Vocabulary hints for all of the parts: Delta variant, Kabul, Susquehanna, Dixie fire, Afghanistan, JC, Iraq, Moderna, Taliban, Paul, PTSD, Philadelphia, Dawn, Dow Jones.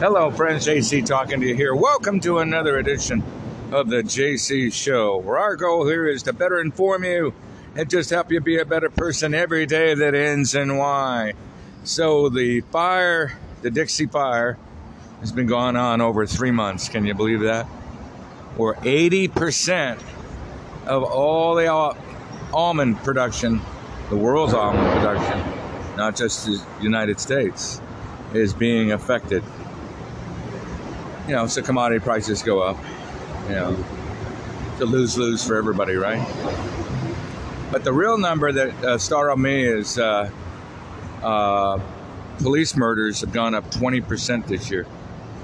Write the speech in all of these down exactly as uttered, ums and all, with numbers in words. Hello, friends. J C talking to you here. Welcome to another edition of the J C Show, where our goal here is to better inform you and just help you be a better person every day that ends in Y. So the fire, the Dixie fire, has been going on over three months. Can you believe that? Where eighty percent of all the al- almond production, the world's almond production, not just the United States, is being affected. You know, so commodity prices go up, you know, it's a lose-lose for everybody, right? But the real number that uh, startled me is uh, uh, police murders have gone up twenty percent this year.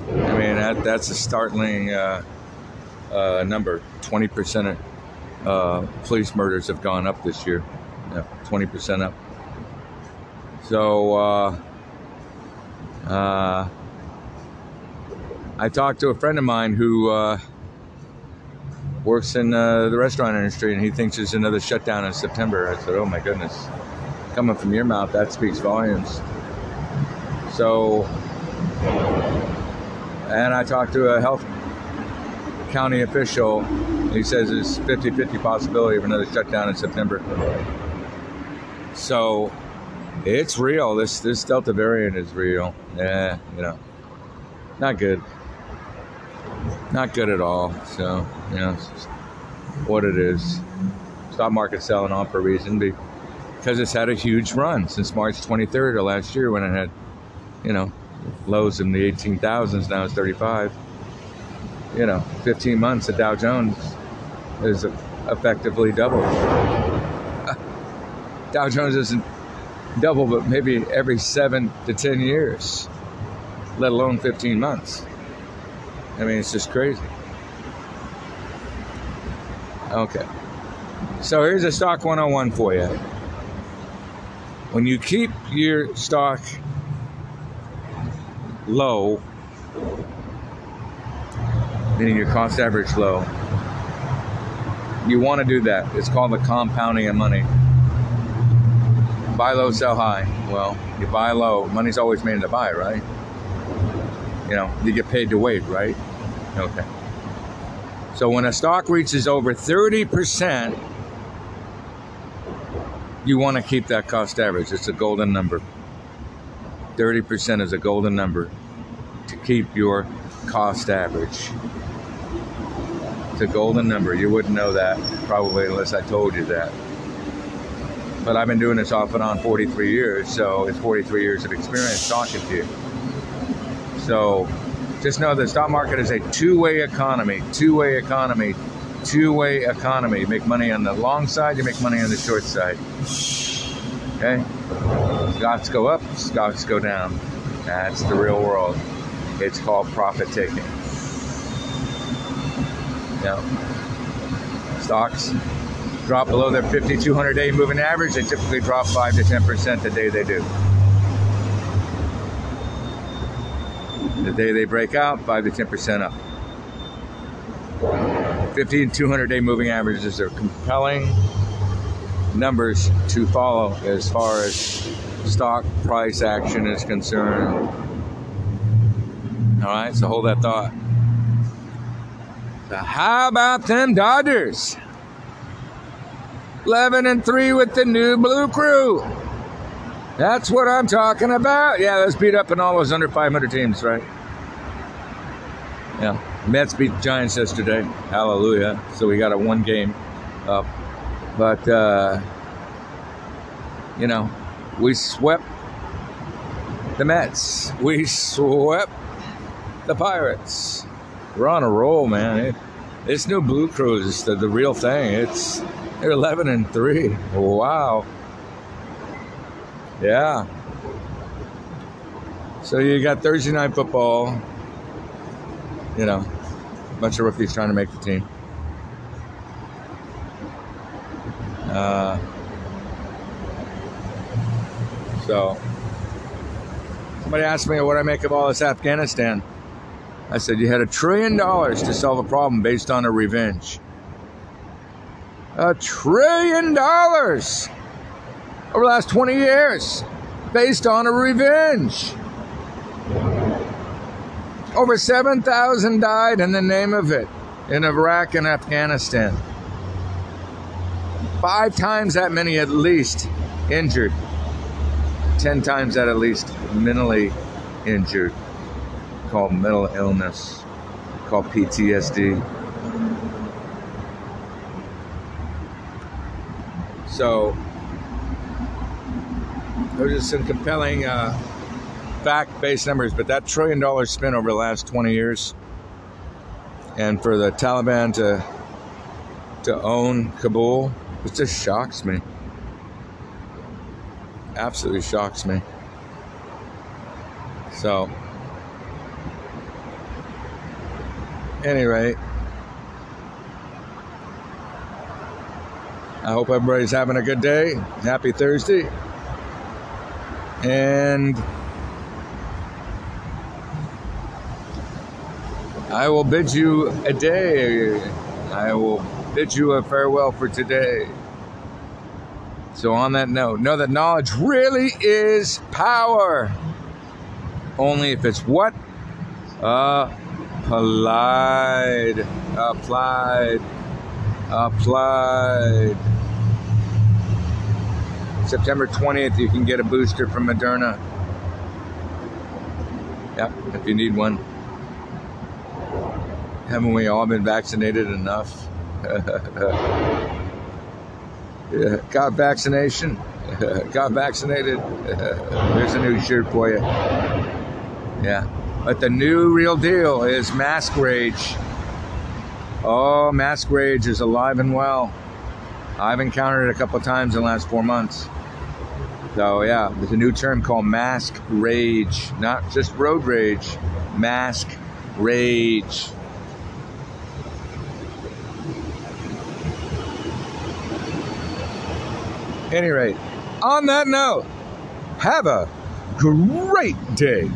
I mean, that, that's a startling uh, uh, number. twenty percent of uh, police murders have gone up this year. Yeah, twenty percent up. So, uh, uh, I talked to a friend of mine who uh, works in uh, the restaurant industry, and he thinks there's another shutdown in September. I said, oh my goodness, coming from your mouth, that speaks volumes. So, and I talked to a health county official. He says there's fifty-fifty possibility of another shutdown in September. So, it's real. This this Delta variant is real. Yeah, you know, not good. Not good at all. So, you know, it's just what it is. Stock market's selling off for a reason, because it's had a huge run since March twenty-third of last year, when it had, you know, lows in the eighteen thousands. Now it's thirty-five. You know, fifteen months, the Dow Jones is effectively doubled. Dow Jones isn't double, but maybe every seven to ten years, let alone fifteen months. I mean, it's just crazy. Okay. So here's a stock one oh one for you. When you keep your stock low, meaning your cost average low, you want to do that. It's called the compounding of money. Buy low, sell high. Well, you buy low. Money's always made to buy, right? You know, you get paid to wait, right? Okay. So when a stock reaches over thirty percent, you want to keep that cost average. It's a golden number. thirty percent is a golden number to keep your cost average. It's a golden number. You wouldn't know that probably unless I told you that. But I've been doing this off and on forty-three years, so it's forty-three years of experience talking to you. So just know the stock market is a two-way economy, two-way economy, two-way economy. You make money on the long side, you make money on the short side. Okay? Stocks go up, stocks go down. That's the real world. It's called profit taking. Now, stocks drop below their fifty-two hundred day moving average. They typically drop five to ten percent the day they do. The day they break out, five to ten percent up. fifty and two hundred day moving averages are compelling numbers to follow as far as stock price action is concerned. All right, so hold that thought. So how about them Dodgers? eleven and three with the new blue crew. That's what I'm talking about. Yeah, let's beat up on all those under five hundred teams, right? Yeah, Mets beat the Giants yesterday. Hallelujah. So we got a one game up. But, uh, you know, we swept the Mets. We swept the Pirates. We're on a roll, man. It, this new blue crew is the, the real thing. It's they're eleven and three. Wow. Yeah. So you got Thursday night football. You know, a bunch of rookies trying to make the team. Uh, so somebody asked me what I make of all this Afghanistan. I said, you had a trillion dollars to solve a problem based on a revenge. A trillion dollars! Over the last twenty years, based on a revenge. Over seven thousand died in the name of it in Iraq and Afghanistan. Five times that many at least injured. Ten times that at least mentally injured. Called mental illness. Called P T S D. So, those are some compelling uh, fact-based numbers, but that trillion dollar spin over the last twenty years, and for the Taliban to to own Kabul, it just shocks me. Absolutely shocks me. So, anyway, I hope everybody's having a good day. Happy Thursday. And I will bid you a day. I will bid you a farewell for today. So on that note, know that knowledge really is power. Only if it's what? Uh, applied. Applied. Applied. September twentieth, you can get a booster from Moderna. Yep, if you need one. Haven't we all been vaccinated enough? Yeah, got vaccination. Got vaccinated. There's a new shirt for you. Yeah. But the new real deal is mask rage. Oh, mask rage is alive and well. I've encountered it a couple of times in the last four months. So, yeah, there's a new term called mask rage. Not just road rage, mask rage. At any rate, on that note, have a great day.